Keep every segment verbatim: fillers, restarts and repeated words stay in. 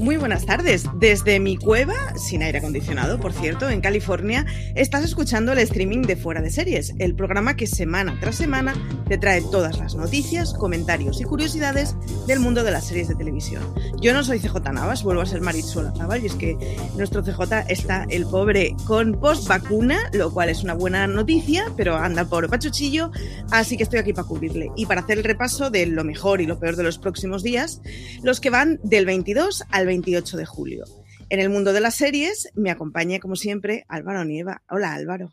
Muy buenas tardes. Desde mi cueva, sin aire acondicionado, por cierto, en California, estás escuchando el streaming de Fuera de Series, el programa que semana tras semana te trae todas las noticias, comentarios y curiosidades del mundo de las series de televisión. Yo no soy C J Navas, vuelvo a ser Maritxu Olazabal, y es que nuestro C J está, el pobre, con postvacuna, lo cual es una buena noticia, pero anda el pobre pachuchillo, así que estoy aquí para cubrirle. Y para hacer el repaso de lo mejor y lo peor de los próximos días, los que van del veintidós al veintiocho de julio. En el mundo de las series me acompaña, como siempre, Álvaro Onieva. Hola, Álvaro.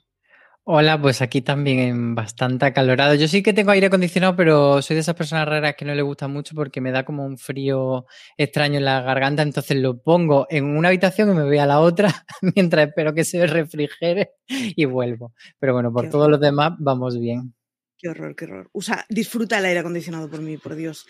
Hola, pues aquí también bastante acalorado. Yo sí que tengo aire acondicionado, pero soy de esas personas raras que no le gusta mucho porque me da como un frío extraño en la garganta, entonces lo pongo en una habitación y me voy a la otra mientras espero que se refrigere y vuelvo. Pero bueno, por todos los demás vamos bien. Qué horror, qué horror. O sea, disfruta el aire acondicionado por mí, por Dios.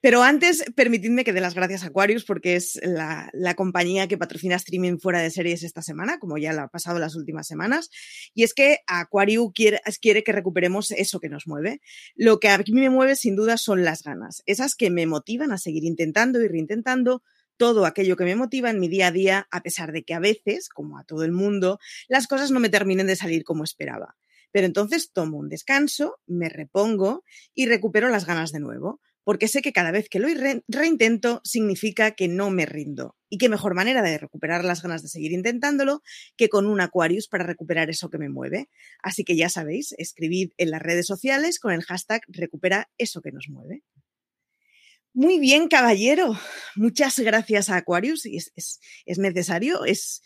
Pero antes, permitidme que dé las gracias a Aquarius, porque es la, la compañía que patrocina streaming Fuera de Series esta semana, como ya la ha pasado las últimas semanas. Y es que Aquarius quiere, quiere que recuperemos eso que nos mueve. Lo que a mí me mueve, sin duda, son las ganas. Esas que me motivan a seguir intentando y reintentando todo aquello que me motiva en mi día a día, a pesar de que a veces, como a todo el mundo, las cosas no me terminen de salir como esperaba. Pero entonces tomo un descanso, me repongo y recupero las ganas de nuevo, porque sé que cada vez que lo re- reintento significa que no me rindo. Y qué mejor manera de recuperar las ganas de seguir intentándolo que con un Aquarius para recuperar eso que me mueve. Así que ya sabéis, escribid en las redes sociales con el hashtag recupera eso que nos mueve. Muy bien, caballero. Muchas gracias a Aquarius. Es, es, es necesario, es...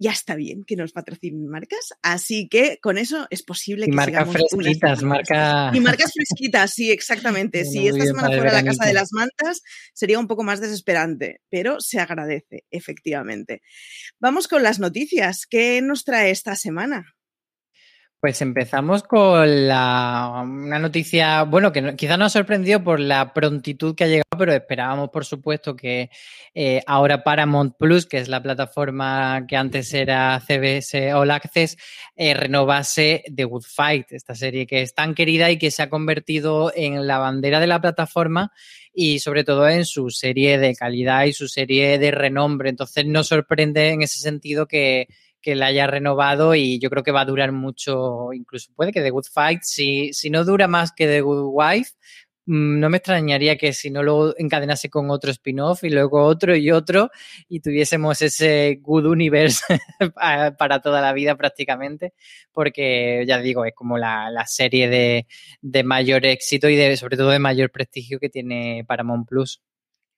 Ya está bien que nos patrocinen marcas, así que con eso es posible que sigamos... Y marcas fresquitas, marca... Y marcas fresquitas, sí, exactamente. Bueno, si esta semana fuera la Casa de las Mantas, sería un poco más desesperante, pero se agradece, efectivamente. Vamos con las noticias. ¿Qué nos trae esta semana? Pues empezamos con la, una noticia, bueno, que no, quizás nos ha sorprendido por la prontitud que ha llegado, pero esperábamos, por supuesto, que eh, ahora Paramount Plus, que es la plataforma que antes era C B S All Access, eh, renovase The Good Fight, esta serie que es tan querida y que se ha convertido en la bandera de la plataforma y, sobre todo, en su serie de calidad y su serie de renombre. Entonces, nos sorprende en ese sentido que... que la haya renovado, y yo creo que va a durar mucho, incluso puede que The Good Fight, si, si no dura más que The Good Wife, no me extrañaría que si no lo encadenase con otro spin-off y luego otro y otro y tuviésemos ese Good Universe para toda la vida prácticamente, porque ya digo, es como la, la serie de, de mayor éxito y de, sobre todo de mayor prestigio que tiene Paramount Plus.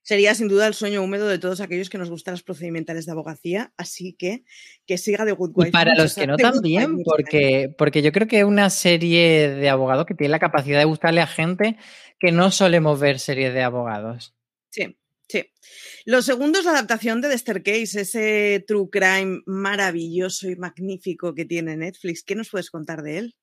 Sería sin duda el sueño húmedo de todos aquellos que nos gustan los procedimentales de abogacía, así que que siga The Good Wife. Y para los que no también, porque, porque yo creo que es una serie de abogados que tiene la capacidad de gustarle a gente que no solemos ver series de abogados. Sí, sí. Lo segundo es la adaptación de The Staircase, ese true crime maravilloso y magnífico que tiene Netflix. ¿Qué nos puedes contar de él?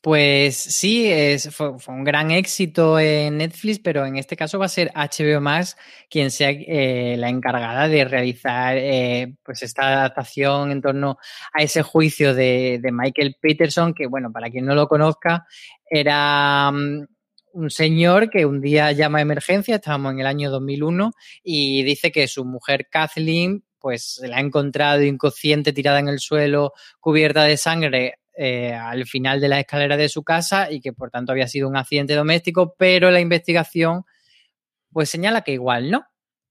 Pues sí, es, fue, fue un gran éxito en Netflix, pero en este caso va a ser H B O Max quien sea eh, la encargada de realizar eh, pues esta adaptación en torno a ese juicio de, de Michael Peterson, que bueno, para quien no lo conozca, era... Um, un señor que un día llama a emergencia, estábamos en el año dos mil uno, y dice que su mujer Kathleen pues la ha encontrado inconsciente, tirada en el suelo, cubierta de sangre eh, al final de la escalera de su casa, y que por tanto había sido un accidente doméstico, pero la investigación pues señala que igual no,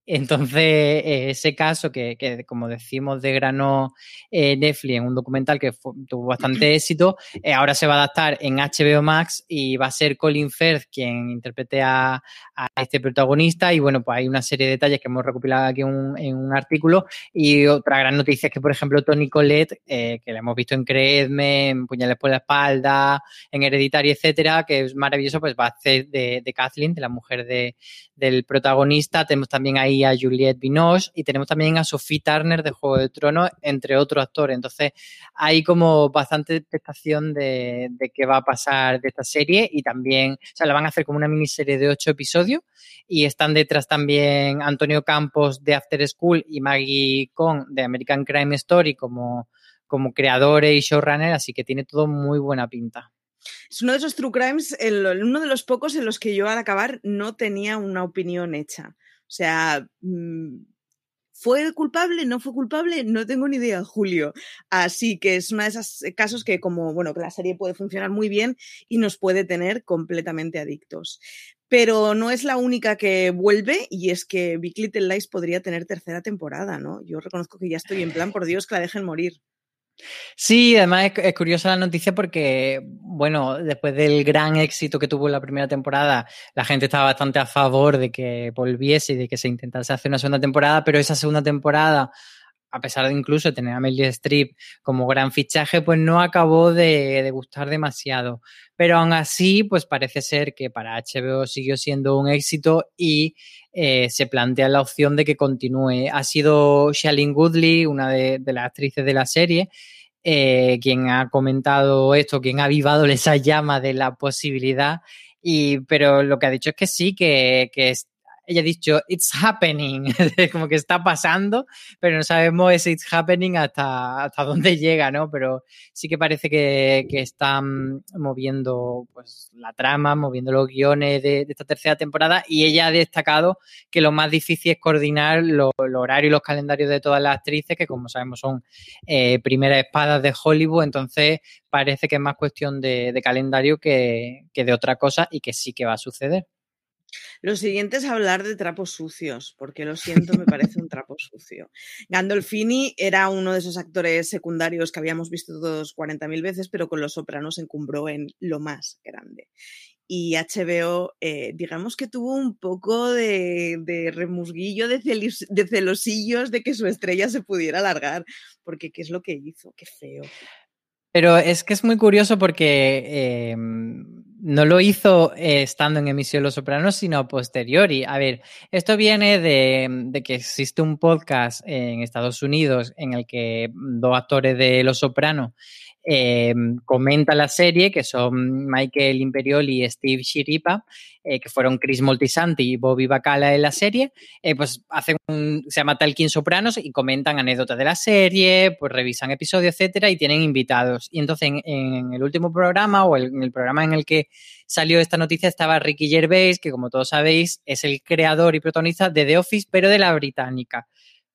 Entonces, eh, ese caso que, que, como decimos, desgranó eh, Netflix en un documental que fue, tuvo bastante éxito, eh, ahora se va a adaptar en H B O Max y va a ser Colin Firth quien interprete a, a este protagonista. Y bueno, pues hay una serie de detalles que hemos recopilado aquí un, en un artículo. Y otra gran noticia es que, por ejemplo, Toni Colette, eh, que la hemos visto en Creedme, en Puñales por la Espalda, en Hereditaria, etcétera, que es maravilloso, pues va a hacer de, de Kathleen, de la mujer de, del protagonista. Tenemos también ahí a Juliette Binoche y tenemos también a Sophie Turner de Juego de Tronos, entre otros actores. Entonces, hay como bastante expectación de, de qué va a pasar de esta serie, y también, o sea, la van a hacer como una miniserie de ocho episodios y están detrás también Antonio Campos de After School y Maggie Kohn de American Crime Story como, como creadores y showrunner, así que tiene todo muy buena pinta. Es uno de esos true crimes, el, el uno de los pocos en los que yo al acabar no tenía una opinión hecha. O sea, ¿fue culpable? ¿No fue culpable? No tengo ni idea, Julio. Así que es uno de esos casos que, como, bueno, que la serie puede funcionar muy bien y nos puede tener completamente adictos. Pero no es la única que vuelve, y es que Big Little Lies podría tener tercera temporada, ¿no? Yo reconozco que ya estoy en plan, por Dios, que la dejen morir. Sí, además es, es curiosa la noticia porque, bueno, después del gran éxito que tuvo la primera temporada, la gente estaba bastante a favor de que volviese y de que se intentase hacer una segunda temporada, pero esa segunda temporada, a pesar de incluso tener a Meryl Streep como gran fichaje, pues no acabó de, de gustar demasiado. Pero aún así, pues parece ser que para H B O siguió siendo un éxito y eh, se plantea la opción de que continúe. Ha sido Shailene Woodley, una de, de las actrices de la serie, eh, quien ha comentado esto, quien ha avivado esa llama de la posibilidad. Y, pero lo que ha dicho es que sí, que, que es, ella ha dicho, it's happening, como que está pasando, pero no sabemos ese it's happening hasta, hasta dónde llega, ¿no? Pero sí que parece que, que están moviendo, pues, la trama, moviendo los guiones de, de esta tercera temporada, y ella ha destacado que lo más difícil es coordinar los lo horarios y los calendarios de todas las actrices, que como sabemos son eh, primeras espadas de Hollywood, entonces parece que es más cuestión de, de calendario que, que de otra cosa, y que sí que va a suceder. Lo siguiente es hablar de trapos sucios, porque lo siento, me parece un trapo sucio. Gandolfini era uno de esos actores secundarios que habíamos visto todos cuarenta mil veces, pero con Los Sopranos se encumbró en lo más grande. Y H B O, eh, digamos que tuvo un poco de, de remusguillo, de, celis, de celosillos de que su estrella se pudiera alargar, porque ¿qué es lo que hizo? ¡Qué feo! Pero es que es muy curioso porque eh, no lo hizo eh, estando en emisión Los Sopranos, sino a posteriori. A ver, esto viene de, de que existe un podcast en Estados Unidos en el que dos actores de Los Sopranos eh, comentan la serie, que son Michael Imperioli y Steve Shiripa, eh, que fueron Chris Moltisanti y Bobby Bacala en la serie. Eh, pues hacen un, se llama Talking Sopranos, y comentan anécdotas de la serie, pues revisan episodios, etcétera, y tienen invitados. Y entonces en, en el último programa o el, en el programa en el que salió esta noticia estaba Ricky Gervais, que como todos sabéis es el creador y protagonista de The Office, pero de la británica.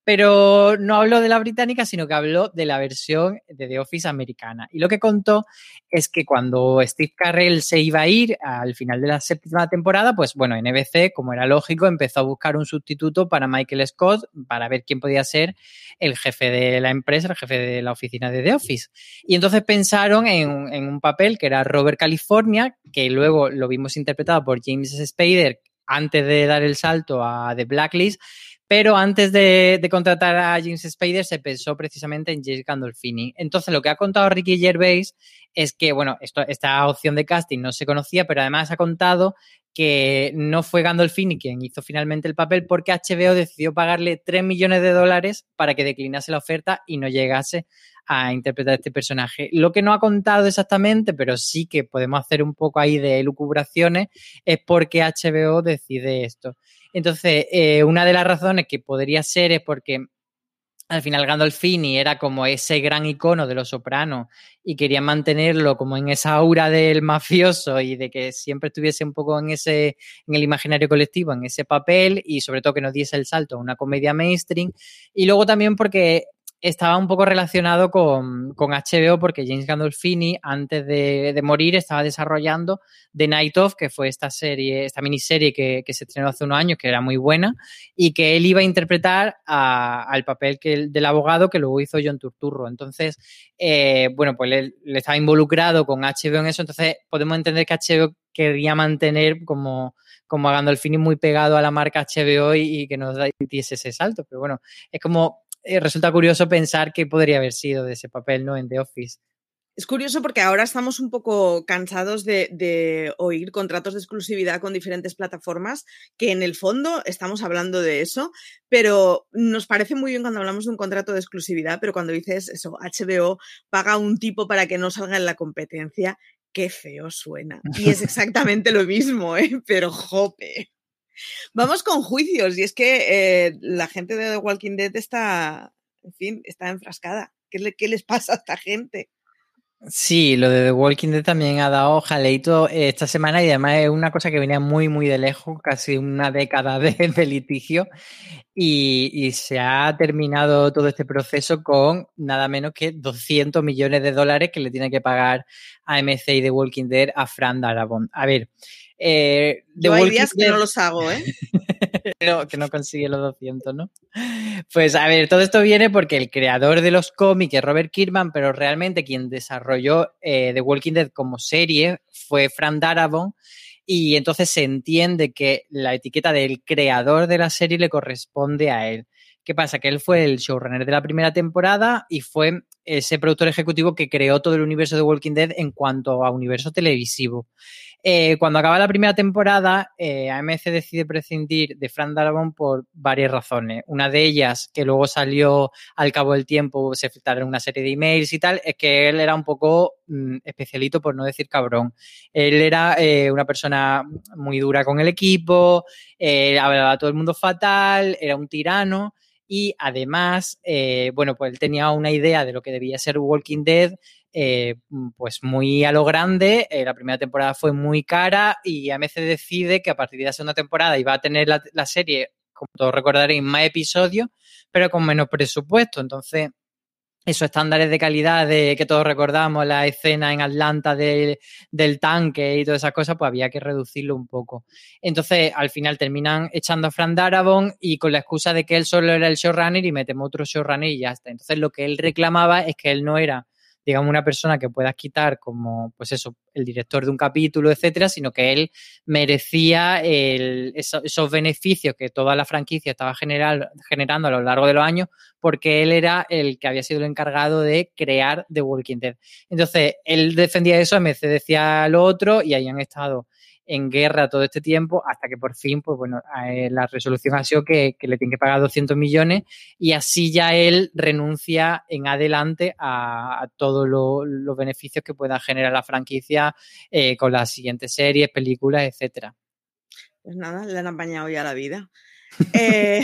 Pero no habló de la británica, sino que habló de la versión de The Office americana. Y lo que contó es que cuando Steve Carell se iba a ir al final de la séptima temporada, pues bueno, N B C, como era lógico, empezó a buscar un sustituto para Michael Scott para ver quién podía ser el jefe de la empresa, el jefe de la oficina de The Office. Y entonces pensaron en, en un papel que era Robert California, que luego lo vimos interpretado por James Spader antes de dar el salto a The Blacklist. Pero antes de, de contratar a James Spader se pensó precisamente en James Gandolfini. Entonces, lo que ha contado Ricky Gervais es que, bueno, esto, esta opción de casting no se conocía, pero además ha contado que no fue Gandolfini quien hizo finalmente el papel porque H B O decidió pagarle tres millones de dólares para que declinase la oferta y no llegase a interpretar este personaje. Lo que no ha contado exactamente, pero sí que podemos hacer un poco ahí de elucubraciones, es por qué H B O decide esto. Entonces, eh, una de las razones que podría ser es porque al final Gandolfini era como ese gran icono de Los Sopranos y querían mantenerlo como en esa aura del mafioso y de que siempre estuviese un poco en ese, en el imaginario colectivo, en ese papel, y sobre todo que nos diese el salto a una comedia mainstream. Y luego también porque estaba un poco relacionado con, con H B O, porque James Gandolfini, antes de, de morir, estaba desarrollando The Night Of, que fue esta serie, esta miniserie que, que se estrenó hace unos años, que era muy buena, y que él iba a interpretar a, al papel que, del abogado que luego hizo John Turturro. Entonces, eh, bueno, pues él, él estaba involucrado con H B O en eso, entonces podemos entender que H B O quería mantener como, como a Gandolfini muy pegado a la marca H B O y, y que nos diese ese salto. Pero bueno, es como... resulta curioso pensar qué podría haber sido de ese papel, ¿no?, en The Office. Es curioso porque ahora estamos un poco cansados de, de oír contratos de exclusividad con diferentes plataformas, que en el fondo estamos hablando de eso, pero nos parece muy bien cuando hablamos de un contrato de exclusividad, pero cuando dices eso, H B O paga a un tipo para que no salga en la competencia, qué feo suena. Y es exactamente lo mismo, ¿eh? Pero jope. Vamos con juicios, y es que eh, la gente de The Walking Dead está, en fin, está enfrascada. ¿Qué, le, qué les pasa a esta gente? Sí, lo de The Walking Dead también ha dado jaleito esta semana, y además es una cosa que venía muy, muy de lejos, casi una década de, de litigio, y, y se ha terminado todo este proceso con nada menos que doscientos millones de dólares que le tiene que pagar a A M C y The Walking Dead a Frank Darabont. A ver... Eh, Yo hay días que no los hago, ¿eh? no, que no consigue los doscientos, ¿no? Pues a ver, todo esto viene porque el creador de los cómics es Robert Kirkman, pero realmente quien desarrolló eh, The Walking Dead como serie fue Frank Darabont, y entonces se entiende que la etiqueta del creador de la serie le corresponde a él. ¿Qué pasa? Que él fue el showrunner de la primera temporada y fue ese productor ejecutivo que creó todo el universo de Walking Dead en cuanto a universo televisivo. Eh, cuando acaba la primera temporada, eh, A M C decide prescindir de Frank Darabont por varias razones. Una de ellas, que luego salió al cabo del tiempo, se filtraron una serie de emails y tal, es que él era un poco mm, especialito, por no decir cabrón. Él era eh, una persona muy dura con el equipo, eh, hablaba a todo el mundo fatal, era un tirano. Y además, eh, bueno, pues él tenía una idea de lo que debía ser Walking Dead, eh, pues muy a lo grande. Eh, la primera temporada fue muy cara, y A M C decide que a partir de la segunda temporada iba a tener la, la serie, como todos recordaréis, más episodios, pero con menos presupuesto. Entonces, esos estándares de calidad de que todos recordamos, la escena en Atlanta del, del tanque y todas esas cosas, pues había que reducirlo un poco. Entonces, al final terminan echando a Frank Darabont, y con la excusa de que él solo era el showrunner, y metemos otro showrunner y ya está. Entonces, lo que él reclamaba es que él no era, digamos, una persona que puedas quitar como, pues eso, el director de un capítulo, etcétera, sino que él merecía el, esos, esos beneficios que toda la franquicia estaba general, generando a lo largo de los años, porque él era el que había sido el encargado de crear The Walking Dead. Entonces, él defendía eso, A M C decía lo otro, y ahí han estado en guerra todo este tiempo, hasta que por fin, pues bueno, la resolución ha sido que, que le tienen que pagar doscientos millones, y así ya él renuncia en adelante a, a todos lo, los beneficios que pueda generar la franquicia eh, con las siguientes series, películas, etcétera. Pues nada, le han apañado ya la vida. eh...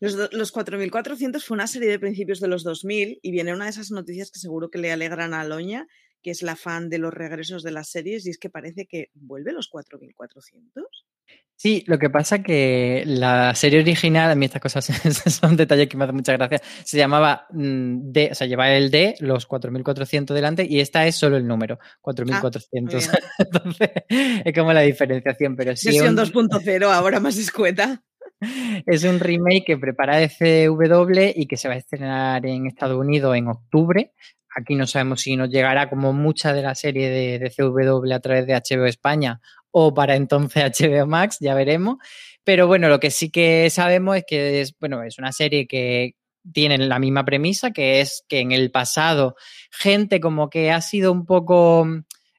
Los, los cuatro mil cuatrocientos fue una serie de principios de los dos mil, y viene una de esas noticias que seguro que le alegran a Loña, que es la fan de los regresos de las series, y es que parece que vuelve los cuatro mil cuatrocientos. Sí, lo que pasa que la serie original, a mí estas cosas son detalles que me hacen mucha gracia, se llamaba D, o sea, llevaba el D, los cuatro mil cuatrocientos delante, y esta es solo el número, cuatro mil cuatrocientos. Ah, entonces, es como la diferenciación, pero sí. Versión dos punto cero, ahora más escueta. Es un remake que prepara C W y que se va a estrenar en Estados Unidos en octubre. Aquí no sabemos si nos llegará, como mucha de la serie de, de C W, a través de H B O España, o para entonces H B O Max, ya veremos. Pero bueno, lo que sí que sabemos es que es, bueno, es una serie que tiene la misma premisa, que es que en el pasado gente como que ha sido un poco...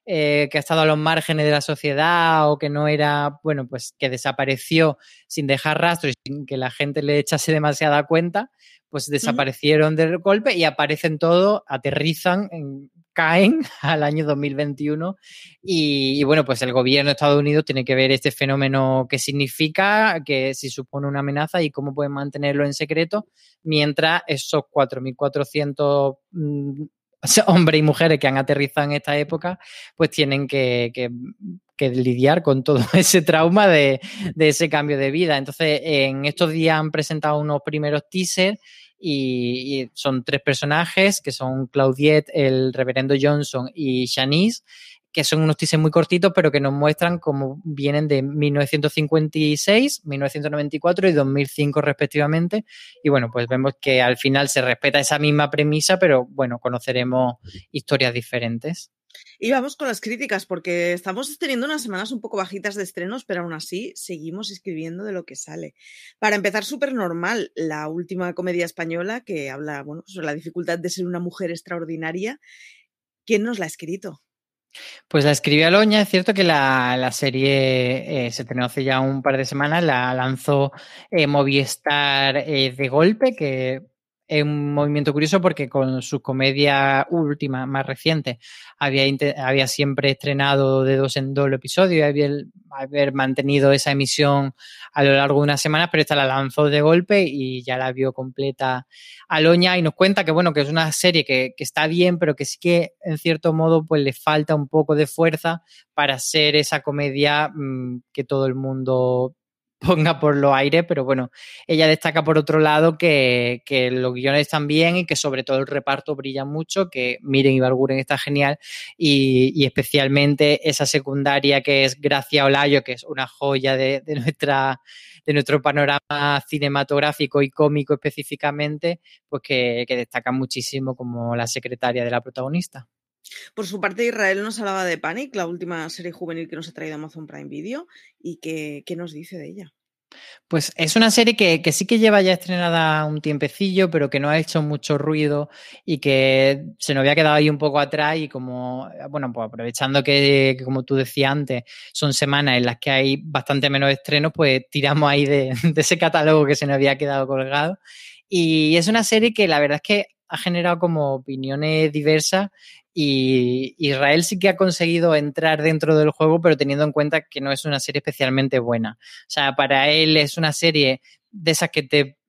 Eh, que ha estado a los márgenes de la sociedad, o que no era, bueno, pues que desapareció sin dejar rastro y sin que la gente le echase demasiada cuenta, pues desaparecieron del golpe y aparecen todos, aterrizan, en, caen al año dos mil veintiuno y, y bueno, pues el gobierno de Estados Unidos tiene que ver este fenómeno, qué significa, que si supone una amenaza y cómo pueden mantenerlo en secreto, mientras esos cuatro mil cuatrocientos mmm, hombres y mujeres que han aterrizado en esta época, pues tienen que, que, que lidiar con todo ese trauma de, de ese cambio de vida. Entonces, en estos días han presentado unos primeros teasers y, y son tres personajes que son Claudette, el reverendo Johnson y Shanice, que son unos teasers muy cortitos, pero que nos muestran cómo vienen de mil novecientos cincuenta y seis, mil novecientos noventa y cuatro y dos mil cinco respectivamente. Y bueno, pues vemos que al final se respeta esa misma premisa, pero bueno, conoceremos historias diferentes. Y vamos con las críticas, porque estamos teniendo unas semanas un poco bajitas de estrenos, pero aún así seguimos escribiendo de lo que sale. Para empezar, Supernormal, la última comedia española que habla, bueno, sobre la dificultad de ser una mujer extraordinaria. ¿Quién nos la ha escrito? Pues la escribió Aloña. Es cierto que la, la serie eh, se estrenó hace ya un par de semanas, la lanzó eh, Movistar eh, de golpe, que es un movimiento curioso porque con su comedia última, más reciente, había, había siempre estrenado de dos en dos el episodio y había, haber mantenido esa emisión a lo largo de unas semanas, pero esta la lanzó de golpe y ya la vio completa Aloña y nos cuenta que, bueno, que es una serie que, que está bien, pero que sí que, en cierto modo, pues le falta un poco de fuerza para ser esa comedia mmm, que todo el mundo ponga por los aires, pero bueno, ella destaca por otro lado que, que los guiones están bien y que sobre todo el reparto brilla mucho, que Miren Ibarguren está genial y, y especialmente esa secundaria que es Gracia Olayo, que es una joya de, de nuestra... de nuestro panorama cinematográfico y cómico específicamente, pues que, que destaca muchísimo como la secretaria de la protagonista. Por su parte, Israel nos hablaba de Panic, la última serie juvenil que nos ha traído Amazon Prime Video, y que, ¿qué nos dice de ella? Pues es una serie que, que sí que lleva ya estrenada un tiempecillo, pero que no ha hecho mucho ruido y que se nos había quedado ahí un poco atrás y como, bueno, pues aprovechando que, que como tú decías antes, son semanas en las que hay bastante menos estrenos, pues tiramos ahí de, de ese catálogo que se nos había quedado colgado. Y es una serie que la verdad es que ha generado como opiniones diversas y Israel sí que ha conseguido entrar dentro del juego, pero teniendo en cuenta que no es una serie especialmente buena. O sea, para él es una serie de esas que te,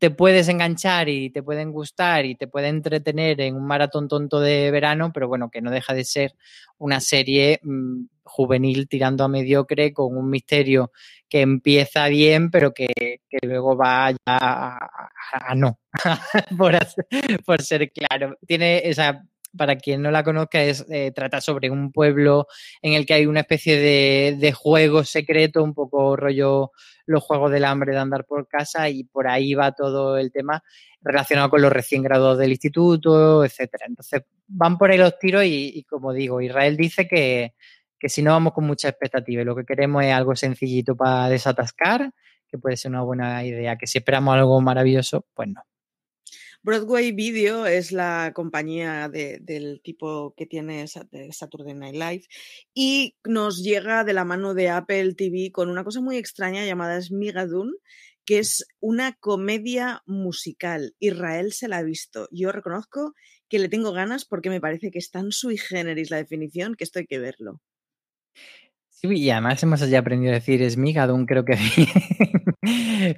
te puedes enganchar y te pueden gustar y te pueden entretener en un maratón tonto de verano, pero bueno, que no deja de ser una serie mmm, juvenil tirando a mediocre con un misterio que empieza bien, pero que, que luego va ya a, a, a no, por, hacer, por ser claro. Tiene esa... Para quien no la conozca, es eh, trata sobre un pueblo en el que hay una especie de, de juego secreto, un poco rollo los juegos del hambre de andar por casa, y por ahí va todo el tema relacionado con los recién graduados del instituto, etcétera. Entonces, van por ahí los tiros y, y como digo, Israel dice que, que si no vamos con mucha expectativa, lo que queremos es algo sencillito para desatascar, que puede ser una buena idea, que si esperamos algo maravilloso, pues no. Broadway Video es la compañía de, del tipo que tiene Saturday Night Live y nos llega de la mano de Apple T V con una cosa muy extraña llamada Smigadun, que es una comedia musical. Israel se la ha visto. Yo reconozco que le tengo ganas porque me parece que es tan sui generis la definición que esto hay que verlo. Sí, y además hemos ya aprendido a decir Smigadun, creo que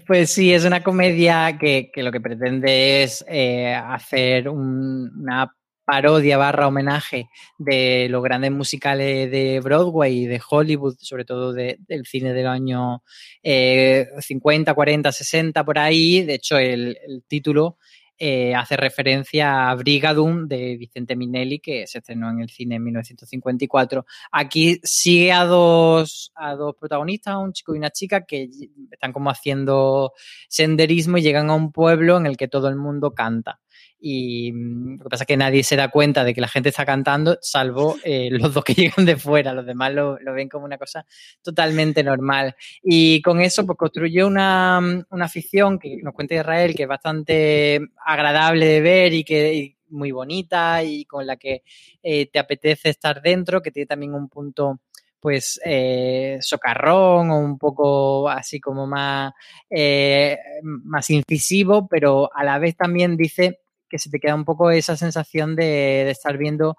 pues sí, es una comedia que, que lo que pretende es eh, hacer un, una parodia barra homenaje de los grandes musicales de Broadway y de Hollywood, sobre todo de, del cine de los años eh, cincuenta, cuarenta, sesenta, por ahí. De hecho, el, el título eh, hace referencia a Brigadoon de Vicente Minnelli, que se estrenó en el cine en mil novecientos cincuenta y cuatro. Aquí sigue a dos, a dos protagonistas, un chico y una chica, que están como haciendo senderismo y llegan a un pueblo en el que todo el mundo canta. Y lo que pasa es que nadie se da cuenta de que la gente está cantando, salvo eh, los dos que llegan de fuera. Los demás lo, lo ven como una cosa totalmente normal. Y con eso pues construye una, una ficción que nos cuenta Israel, que es bastante agradable de ver y que y muy bonita y con la que eh, te apetece estar dentro, que tiene también un punto... pues eh, socarrón o un poco así como más, eh, más incisivo, pero a la vez también dice que se te queda un poco esa sensación de, de estar viendo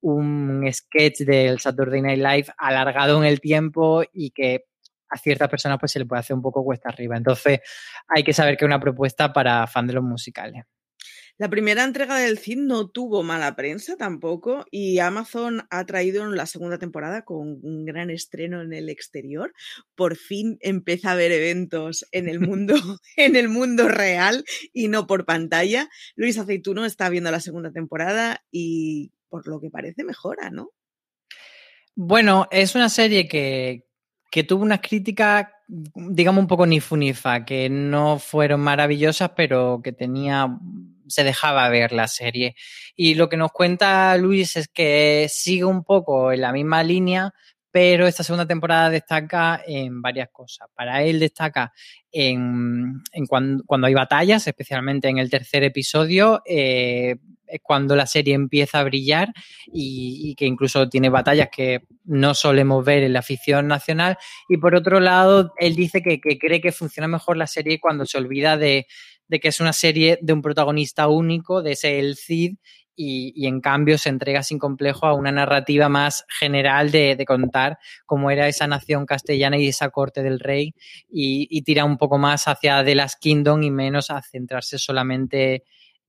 un sketch del Saturday Night Live alargado en el tiempo y que a ciertas personas pues se le puede hacer un poco cuesta arriba. Entonces hay que saber que es una propuesta para fan de los musicales. La primera entrega del Cid no tuvo mala prensa tampoco, y Amazon ha traído la segunda temporada con un gran estreno en el exterior. Por fin empieza a haber eventos en el mundo, en el mundo real y no por pantalla. Luis Aceituno está viendo la segunda temporada y por lo que parece mejora, ¿no? Bueno, es una serie que, que tuvo unas críticas, digamos, un poco ni fu ni fa, que no fueron maravillosas, pero que tenía... se dejaba ver la serie. Y lo que nos cuenta Luis es que sigue un poco en la misma línea, pero esta segunda temporada destaca en varias cosas. Para él destaca en, en cuando, cuando hay batallas, especialmente en el tercer episodio, eh, es cuando la serie empieza a brillar y, y que incluso tiene batallas que no solemos ver en la afición nacional. Y por otro lado, él dice que, que cree que funciona mejor la serie cuando se olvida de de que es una serie de un protagonista único, de ese El Cid, y, y en cambio se entrega sin complejo a una narrativa más general de, de contar cómo era esa nación castellana y esa corte del rey, y, y tira un poco más hacia The Last Kingdom y menos a centrarse solamente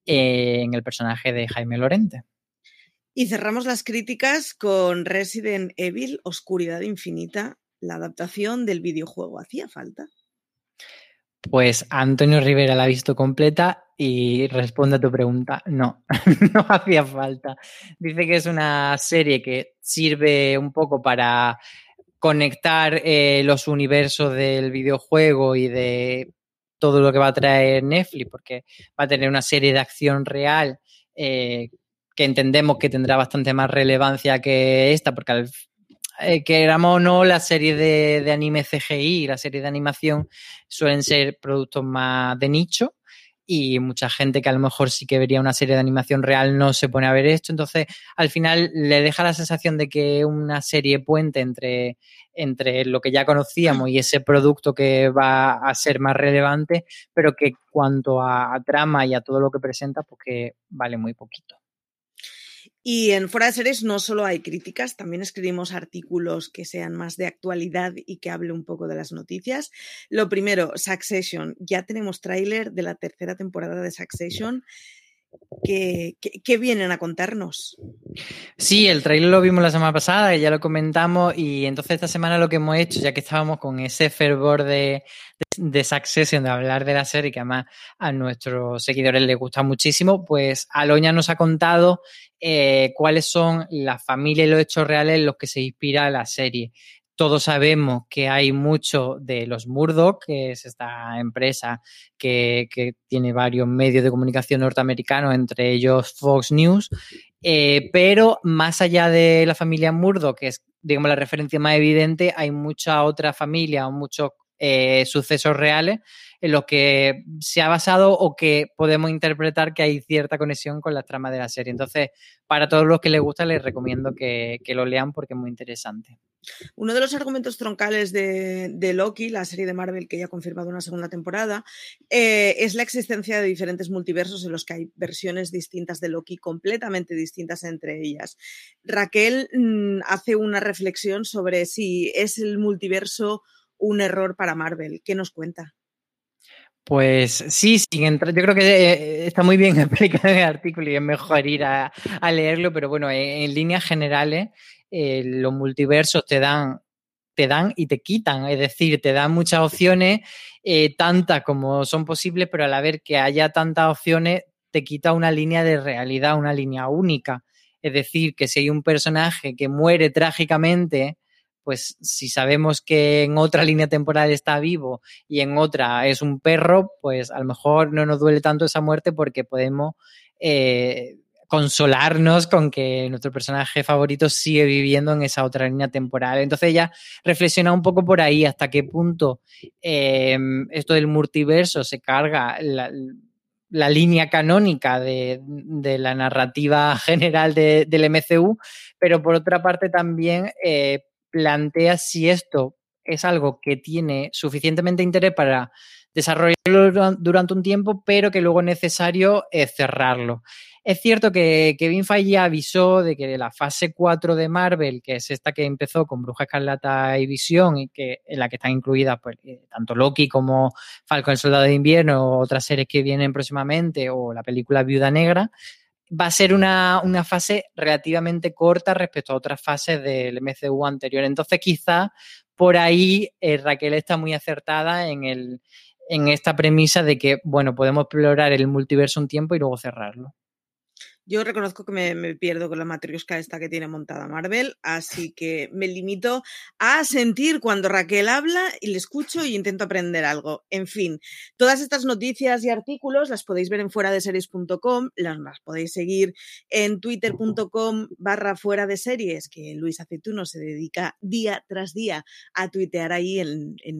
eh, en el personaje de Jaime Lorente. Y cerramos las críticas con Resident Evil, Oscuridad Infinita, la adaptación del videojuego. ¿Hacía falta? Pues Antonio Rivera la ha visto completa y responde a tu pregunta, no, no hacía falta. Dice que es una serie que sirve un poco para conectar eh, los universos del videojuego y de todo lo que va a traer Netflix, porque va a tener una serie de acción real eh, que entendemos que tendrá bastante más relevancia que esta, porque al Eh, queramos o no, las series de, de anime C G I y las series de animación suelen ser productos más de nicho, y mucha gente que a lo mejor sí que vería una serie de animación real no se pone a ver esto. Entonces, al final le deja la sensación de que una serie puente entre, entre lo que ya conocíamos y ese producto que va a ser más relevante, pero que cuanto a, a trama y a todo lo que presenta, pues que vale muy poquito. Y en Fuera de Series no solo hay críticas, también escribimos artículos que sean más de actualidad y que hable un poco de las noticias. Lo primero, Succession. Ya tenemos tráiler de la tercera temporada de Succession. ¿Qué, qué, qué vienen a contarnos? Sí, el tráiler lo vimos la semana pasada y ya lo comentamos, y entonces esta semana lo que hemos hecho, ya que estábamos con ese fervor de, de, de Succession, de hablar de la serie que además a nuestros seguidores les gusta muchísimo, pues Aloña nos ha contado eh, cuáles son las familias y los hechos reales en los que se inspira la serie. Todos sabemos que hay mucho de los Murdoch, que es esta empresa que, que tiene varios medios de comunicación norteamericanos, entre ellos Fox News, eh, pero más allá de la familia Murdoch, que es, digamos, la referencia más evidente, hay mucha otra familia o muchos eh, sucesos reales en los que se ha basado o que podemos interpretar que hay cierta conexión con las tramas de la serie. Entonces, para todos los que les gusta, les recomiendo que, que lo lean porque es muy interesante. Uno de los argumentos troncales de, de Loki, la serie de Marvel que ya ha confirmado una segunda temporada, eh, es la existencia de diferentes multiversos en los que hay versiones distintas de Loki, completamente distintas entre ellas. Raquel mm, hace una reflexión sobre si es el multiverso un error para Marvel. ¿Qué nos cuenta? Pues sí, sin entrar, yo creo que está muy bien explicado el artículo y es mejor ir a, a leerlo, pero bueno, en, en líneas generales eh, los multiversos te dan, te dan y te quitan, es decir, te dan muchas opciones, eh, tantas como son posibles, pero al haber que haya tantas opciones te quita una línea de realidad, una línea única. Es decir, que si hay un personaje que muere trágicamente, pues si sabemos que en otra línea temporal está vivo y en otra es un perro, pues a lo mejor no nos duele tanto esa muerte porque podemos eh, consolarnos con que nuestro personaje favorito sigue viviendo en esa otra línea temporal. Entonces ella reflexiona un poco por ahí hasta qué punto eh, esto del multiverso se carga la, la línea canónica de, de la narrativa general de, del M C U, pero por otra parte también... Eh, plantea si esto es algo que tiene suficientemente interés para desarrollarlo durante un tiempo, pero que luego es necesario eh, cerrarlo. Es cierto que Kevin Feige avisó de que la fase cuatro de Marvel, que es esta que empezó con Bruja Escarlata y Visión, y que en la que están incluidas pues tanto Loki como Falcon el Soldado de Invierno, otras series que vienen próximamente, o la película Viuda Negra, va a ser una, una fase relativamente corta respecto a otras fases del M C U anterior. Entonces, quizás por ahí eh, Raquel está muy acertada en el en esta premisa de que, bueno, podemos explorar el multiverso un tiempo y luego cerrarlo. Yo reconozco que me, me pierdo con la matriosca esta que tiene montada Marvel, así que me limito a sentir cuando Raquel habla y le escucho y intento aprender algo. En fin, todas estas noticias y artículos las podéis ver en fuera de series punto com, las más podéis seguir en twitter punto com barra fuera de series, que Luis Aceituno se dedica día tras día a tuitear ahí en... en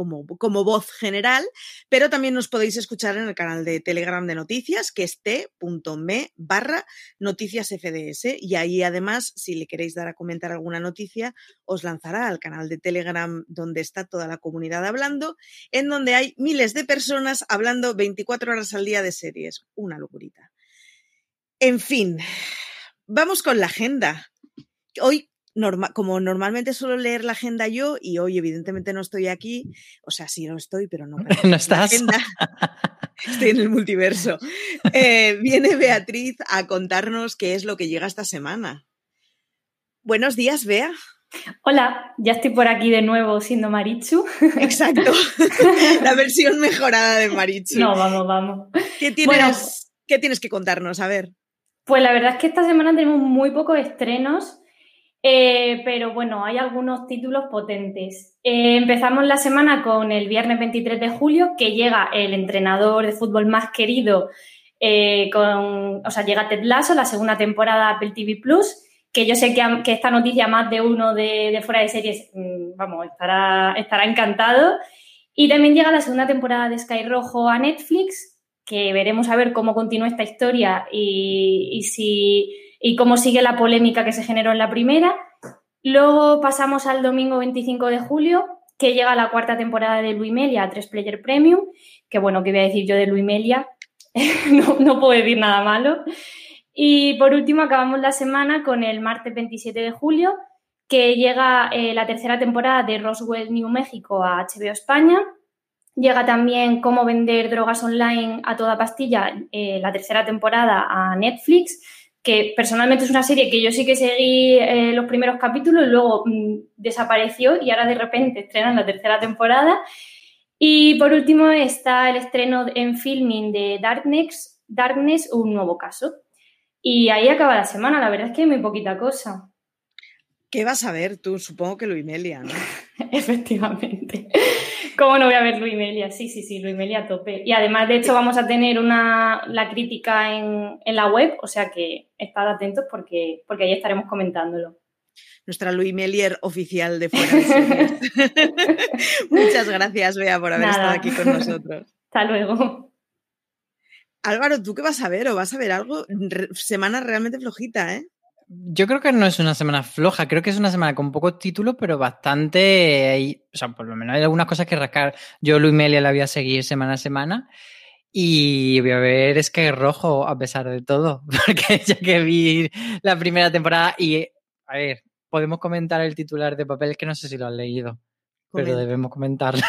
Como, como voz general, pero también nos podéis escuchar en el canal de Telegram de noticias, que es t.me barra noticias FDS, y ahí además, si le queréis dar a comentar alguna noticia, os lanzará al canal de Telegram donde está toda la comunidad hablando, en donde hay miles de personas hablando veinticuatro horas al día de series. Una locurita. En fin, vamos con la agenda. Hoy Normal, como normalmente suelo leer la agenda yo, y hoy evidentemente no estoy aquí, o sea, sí no estoy, pero no, ¿no estás? Agenda, estoy en el multiverso. Eh, viene Beatriz a contarnos qué es lo que llega esta semana. Buenos días, Bea. Hola, ya estoy por aquí de nuevo siendo Maritxu. Exacto, la versión mejorada de Maritxu. No, vamos, vamos. ¿Qué tienes, bueno, ¿qué tienes que contarnos? A ver. Pues la verdad es que esta semana tenemos muy pocos estrenos. Eh, pero bueno, hay algunos títulos potentes. Eh, empezamos la semana con el viernes veintitrés de julio, que llega el entrenador de fútbol más querido, eh, con, o sea, llega Ted Lasso, la segunda temporada de Apple T V Plus, que yo sé que, que esta noticia más de uno de, de fuera de series, vamos, estará, estará encantado. Y también llega la segunda temporada de Sky Rojo a Netflix, que veremos a ver cómo continúa esta historia y, y si... y cómo sigue la polémica que se generó en la primera. Luego pasamos al domingo veinticinco de julio, que llega la cuarta temporada de Luimelia a tres Player Premium, que bueno, ¿qué voy a decir yo de Luimelia? no, no puedo decir nada malo. Y por último acabamos la semana con el martes veintisiete de julio, que llega eh, la tercera temporada de Roswell, New México a H B O España. Llega también Cómo vender drogas online a toda pastilla, eh, la tercera temporada a Netflix, que personalmente es una serie que yo sí que seguí eh, los primeros capítulos, luego mmm, desapareció y ahora de repente estrenan la tercera temporada. Y por último está el estreno en filming de Darkness, Darkness, un nuevo caso. Y ahí acaba la semana, la verdad es que hay muy poquita cosa. ¿Qué vas a ver tú? Supongo que Luimelia, ¿no? Efectivamente. ¿Cómo no voy a ver Luimelia? Sí, sí, sí, Luimelia a tope. Y además, de hecho, vamos a tener una la crítica en, en la web, o sea que estad atentos porque, porque ahí estaremos comentándolo. Nuestra Luimelier oficial de Fuera de Series. Muchas gracias, Bea, por haber Nada. estado aquí con nosotros. Hasta luego. Álvaro, ¿tú qué vas a ver? ¿O vas a ver algo? Re- semana realmente flojita, ¿eh? Yo creo que no es una semana floja, creo que es una semana con pocos títulos, pero bastante, eh, o sea, por lo menos hay algunas cosas que rascar. Yo Luimelia la voy a seguir semana a semana y voy a ver Sky Rojo a pesar de todo, porque ya que vi la primera temporada y, a ver, podemos comentar el titular de papel, que no sé si lo has leído, Comenta. Pero debemos comentarlo.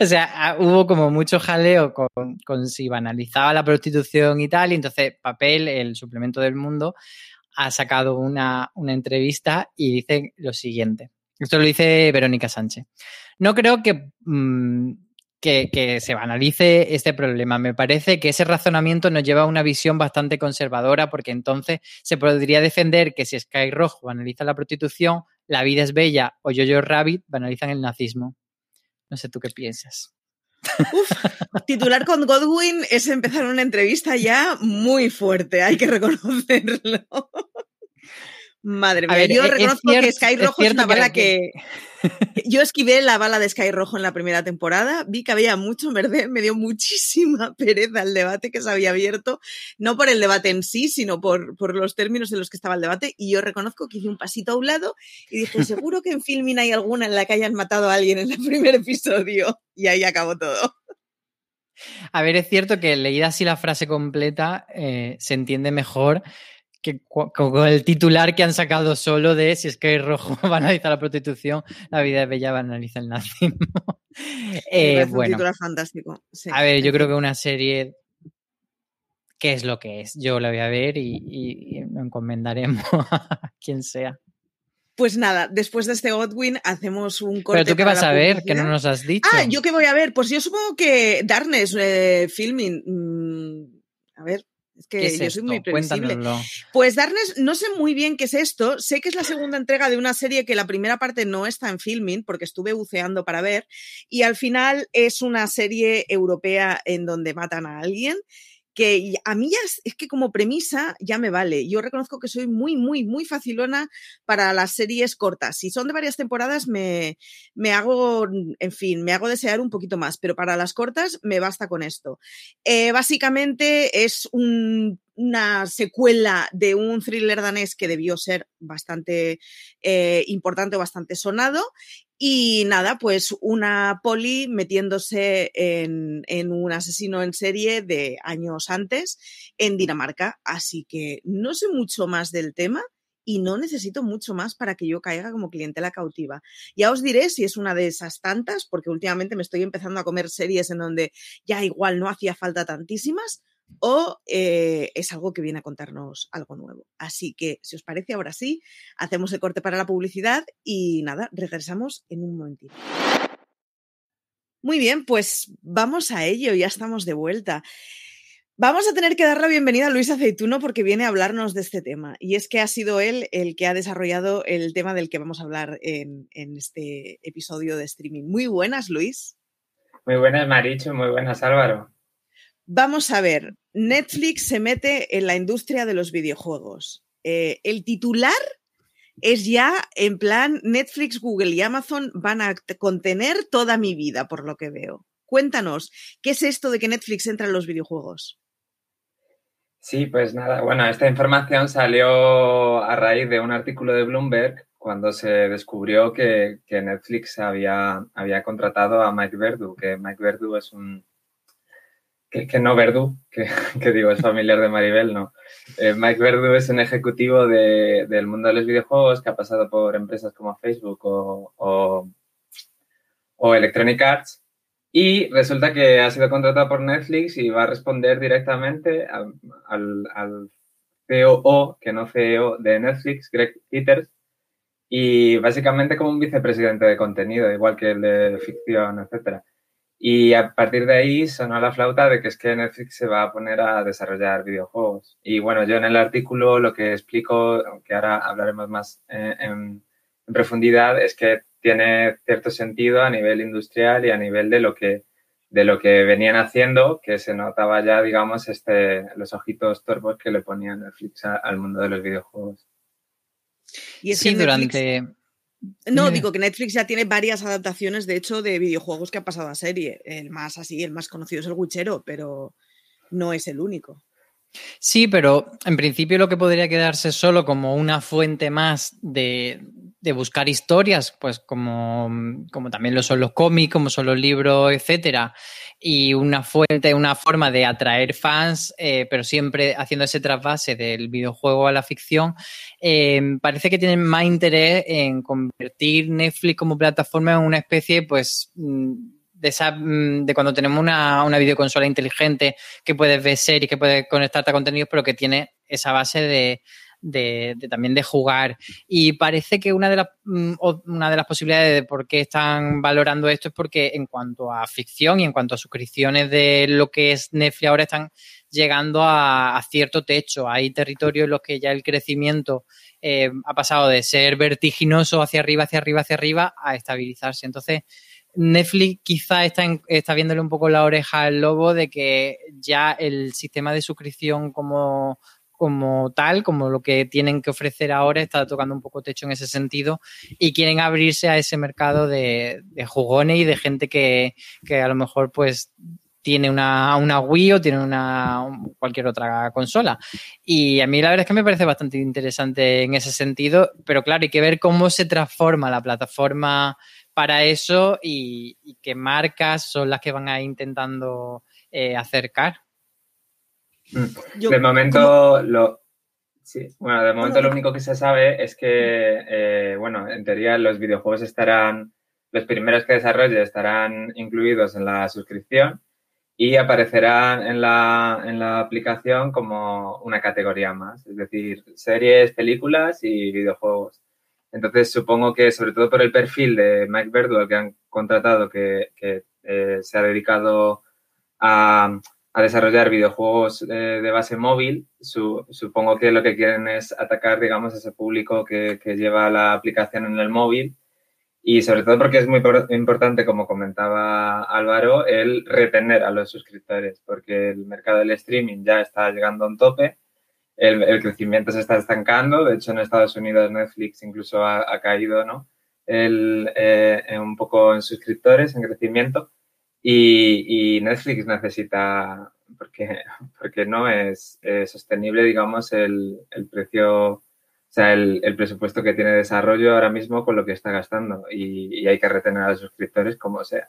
O sea, hubo como mucho jaleo con, con si banalizaba la prostitución y tal, y entonces Papel, el suplemento del Mundo, ha sacado una, una entrevista y dice lo siguiente. Esto lo dice Verónica Sánchez. No creo que, mmm, que, que se banalice este problema. Me parece que ese razonamiento nos lleva a una visión bastante conservadora, porque entonces se podría defender que si Sky Rojo banaliza la prostitución, La vida es bella o Jojo Rabbit banalizan el nazismo. No sé tú qué piensas. Uf, titular con Godwin es empezar una entrevista ya muy fuerte, hay que reconocerlo. Madre mía, ver, yo reconozco cierto, que Sky Rojo es, es una bala que... que... Yo esquivé la bala de Sky Rojo en la primera temporada, vi que había mucho verde, me dio muchísima pereza el debate que se había abierto, no por el debate en sí, sino por, por los términos en los que estaba el debate, y yo reconozco que hice un pasito a un lado y dije, seguro que en Filmin hay alguna en la que hayan matado a alguien en el primer episodio, y ahí acabó todo. A ver, es cierto que leída así la frase completa eh, se entiende mejor que con el titular que han sacado solo de si es que el rojo banaliza la prostitución, la vida es bella banaliza el nazismo. eh, bueno, un titular fantástico. Sí, a ver, yo creo que una serie que es lo que es. Yo la voy a ver y, y, y nos encomendaremos a quien sea. Pues nada, después de este Godwin hacemos un corte. ¿Pero tú qué vas a ver? Que no nos has dicho. Ah, ¿yo qué voy a ver? Pues yo supongo que Darkness eh, Filming. Mm, a ver, es que yo soy muy previsible. Cuéntanoslo. Pues Darkness, no sé muy bien qué es esto. Sé que es la segunda entrega de una serie que la primera parte no está en Filming, porque estuve buceando para ver. Y al final es una serie europea en donde matan a alguien. Que a mí ya es, es que como premisa ya me vale. Yo reconozco que soy muy, muy, muy facilona para las series cortas. Si son de varias temporadas me, me hago, en fin, me hago desear un poquito más, pero para las cortas me basta con esto. Eh, básicamente es un... una secuela de un thriller danés que debió ser bastante eh, importante, bastante sonado, y nada, pues una poli metiéndose en, en un asesino en serie de años antes en Dinamarca, así que no sé mucho más del tema y no necesito mucho más para que yo caiga como clientela cautiva. Ya os diré si es una de esas tantas, porque últimamente me estoy empezando a comer series en donde ya igual no hacía falta tantísimas, o eh, es algo que viene a contarnos algo nuevo. Así que, si os parece, ahora sí, hacemos el corte para la publicidad y nada, regresamos en un momentito. Muy bien, pues vamos a ello, ya estamos de vuelta. Vamos a tener que dar la bienvenida a Luis Aceituno porque viene a hablarnos de este tema, y es que ha sido él el que ha desarrollado el tema del que vamos a hablar en, en este episodio de streaming. Muy buenas, Luis. Muy buenas, Maritxu, muy buenas, Álvaro. Vamos a ver, Netflix se mete en la industria de los videojuegos. Eh, el titular es ya en plan Netflix, Google y Amazon van a contener toda mi vida, por lo que veo. Cuéntanos, ¿qué es esto de que Netflix entra en los videojuegos? Sí, pues nada, bueno, esta información salió a raíz de un artículo de Bloomberg cuando se descubrió que, que Netflix había, había contratado a Mike Verdu, que Mike Verdu es un... Que, que no Verdu, que, que digo, es familiar de Maribel, no. Eh, Mike Verdu es un ejecutivo de, del mundo de los videojuegos que ha pasado por empresas como Facebook o, o, o Electronic Arts, y resulta que ha sido contratado por Netflix y va a responder directamente al, al, al C O O, que no C E O, de Netflix, Greg Peters, y básicamente como un vicepresidente de contenido, igual que el de ficción, etcétera. Y a partir de ahí sonó la flauta de que es que Netflix se va a poner a desarrollar videojuegos. Y bueno, yo en el artículo lo que explico, aunque ahora hablaremos más eh, en, en profundidad, es que tiene cierto sentido a nivel industrial y a nivel de lo que de lo que venían haciendo, que se notaba ya, digamos, este los ojitos torpos que le ponía Netflix a, al mundo de los videojuegos. Y es sí, que Netflix... durante... No, digo que Netflix ya tiene varias adaptaciones, de hecho, de videojuegos que ha pasado a serie. El más así, el más conocido es El Witchero, pero no es el único. Sí, pero en principio lo que podría quedarse solo como una fuente más de, de buscar historias, pues como, como también lo son los cómics, como son los libros, etcétera, y una fuente, una forma de atraer fans, eh, pero siempre haciendo ese trasvase del videojuego a la ficción, eh, parece que tienen más interés en convertir Netflix como plataforma en una especie, pues... de esa, de cuando tenemos una, una videoconsola inteligente que puedes ver series, que puedes conectarte a contenidos, pero que tiene esa base de, de, de también de jugar. Y parece que una de las una de las posibilidades de por qué están valorando esto es porque en cuanto a ficción y en cuanto a suscripciones de lo que es Netflix ahora están llegando a, a cierto techo. Hay territorios en los que ya el crecimiento eh, ha pasado de ser vertiginoso hacia arriba, hacia arriba, hacia arriba, a estabilizarse. Entonces, Netflix quizá está, en, está viéndole un poco la oreja al lobo de que ya el sistema de suscripción como, como tal, como lo que tienen que ofrecer ahora, está tocando un poco techo en ese sentido y quieren abrirse a ese mercado de, de jugones y de gente que, que a lo mejor pues tiene una, una Wii o tiene una cualquier otra consola. Y a mí la verdad es que me parece bastante interesante en ese sentido, pero claro, hay que ver cómo se transforma la plataforma para eso y, y qué marcas son las que van a ir intentando eh, acercar. Yo, de momento, lo, sí, bueno, de momento bueno, lo único que se sabe es que, eh, bueno, en teoría los videojuegos estarán, los primeros que desarrolle estarán incluidos en la suscripción y aparecerán en la, en la aplicación como una categoría más, es decir, series, películas y videojuegos. Entonces, supongo que, sobre todo por el perfil de Mike Birdwell que han contratado, que, que eh, se ha dedicado a... a desarrollar videojuegos eh, de base móvil, su, supongo que lo que quieren es atacar, digamos, a ese público que, que lleva la aplicación en el móvil y, sobre todo, porque es muy importante, como comentaba Álvaro, el retener a los suscriptores, porque el mercado del streaming ya está llegando a un tope, el, el crecimiento se está estancando, de hecho, en Estados Unidos Netflix incluso ha, ha caído, ¿no?, el, eh, un poco en suscriptores, en crecimiento. Y, y Netflix necesita, porque, porque no es eh, sostenible, digamos, el, el precio, o sea, el, el presupuesto que tiene desarrollo ahora mismo con lo que está gastando y, y hay que retener a los suscriptores como sea.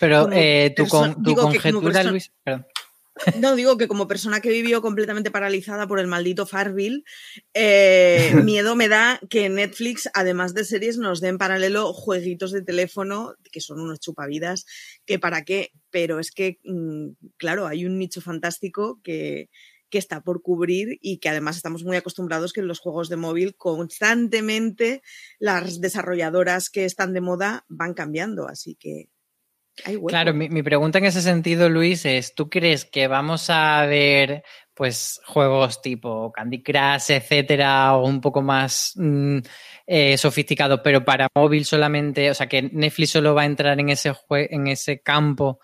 Pero eh, tu, con, tu conjetura, que Luis, perdón. No, digo que como persona que vivió completamente paralizada por el maldito Farville, eh, miedo me da que Netflix, además de series, nos dé en paralelo jueguitos de teléfono, que son unos chupavidas, que para qué, pero es que, claro, hay un nicho fantástico que, que está por cubrir y que además estamos muy acostumbrados que en los juegos de móvil constantemente las desarrolladoras que están de moda van cambiando, así que... Claro, mi, mi pregunta en ese sentido, Luis, es ¿tú crees que vamos a ver pues juegos tipo Candy Crush, etcétera, o un poco más mm, eh, sofisticados, pero para móvil solamente? O sea, que Netflix solo va a entrar en ese jue- en ese campo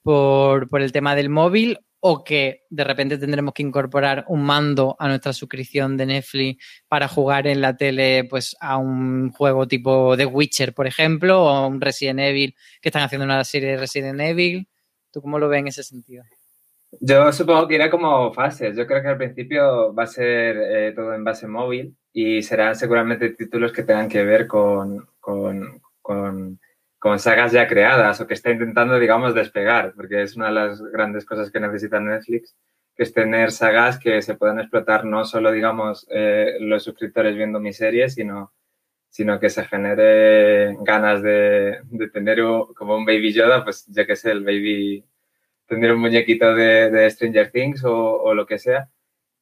por, por el tema del móvil, o que de repente tendremos que incorporar un mando a nuestra suscripción de Netflix para jugar en la tele pues a un juego tipo The Witcher, por ejemplo, o a un Resident Evil, que están haciendo una serie de Resident Evil. ¿Tú cómo lo ves en ese sentido? Yo supongo que irá como fases. Yo creo que al principio va a ser eh, todo en base móvil y serán seguramente títulos que tengan que ver con... con, con con sagas ya creadas o que está intentando, digamos, despegar, porque es una de las grandes cosas que necesita Netflix, que es tener sagas que se puedan explotar no solo, digamos, eh, los suscriptores viendo mi serie, sino, sino que se genere ganas de, de tener un, como un Baby Yoda, pues ya que sé, el Baby, tener un muñequito de, de Stranger Things o, o lo que sea.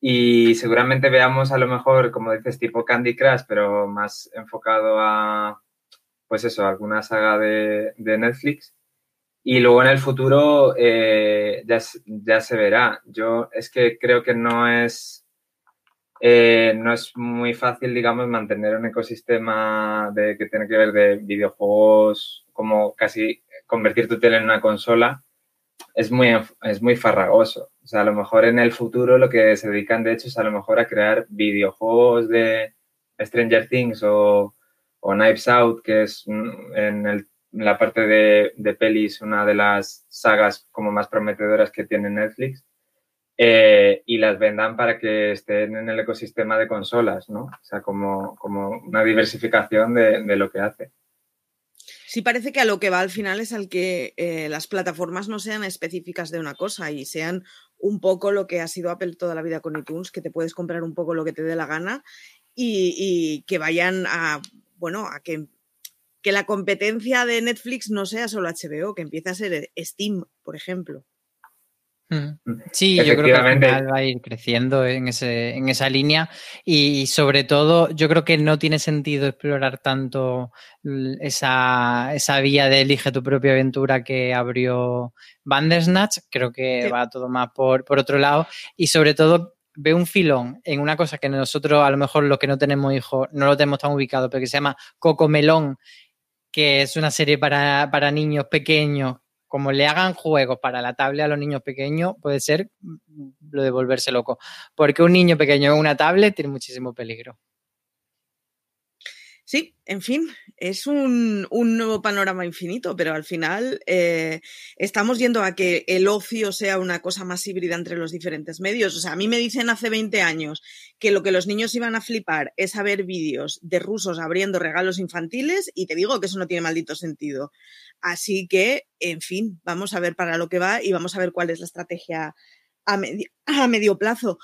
Y seguramente veamos, a lo mejor, como dices, tipo Candy Crush, pero más enfocado a... pues eso, alguna saga de, de Netflix. Y luego en el futuro eh, ya, ya se verá. Yo es que creo que no es, eh, no es muy fácil, digamos, mantener un ecosistema de, que tiene que ver de videojuegos, como casi convertir tu tele en una consola. Es muy, es muy farragoso. O sea, a lo mejor en el futuro lo que se dedican, de hecho, es a lo mejor a crear videojuegos de Stranger Things o... o Knives Out, que es en, el, en la parte de, de pelis una de las sagas como más prometedoras que tiene Netflix, eh, y las vendan para que estén en el ecosistema de consolas, ¿no? O sea, como, como una diversificación de, de lo que hace. Sí, parece que a lo que va al final es al que eh, las plataformas no sean específicas de una cosa y sean un poco lo que ha sido Apple toda la vida con iTunes, que te puedes comprar un poco lo que te dé la gana y, y que vayan a... bueno, a que, que la competencia de Netflix no sea solo H B O, que empiece a ser Steam, por ejemplo. Sí, yo creo que al final va a ir creciendo en, ese, en esa línea y sobre todo yo creo que no tiene sentido explorar tanto esa, esa vía de elige tu propia aventura que abrió Bandersnatch. Creo que sí. Va todo más por, por otro lado y sobre todo... veo un filón en una cosa que nosotros, a lo mejor los que no tenemos hijos, no lo tenemos tan ubicado, pero que se llama Cocomelón, que es una serie para, para niños pequeños. Como le hagan juegos para la tablet a los niños pequeños, puede ser lo de volverse loco. Porque un niño pequeño en una tablet tiene muchísimo peligro. Sí, en fin, es un, un nuevo panorama infinito, pero al final eh, estamos yendo a que el ocio sea una cosa más híbrida entre los diferentes medios. O sea, a mí me dicen hace veinte años que lo que los niños iban a flipar es a ver vídeos de rusos abriendo regalos infantiles y te digo que eso no tiene maldito sentido. Así que, en fin, vamos a ver para lo que va y vamos a ver cuál es la estrategia a medio, a medio plazo.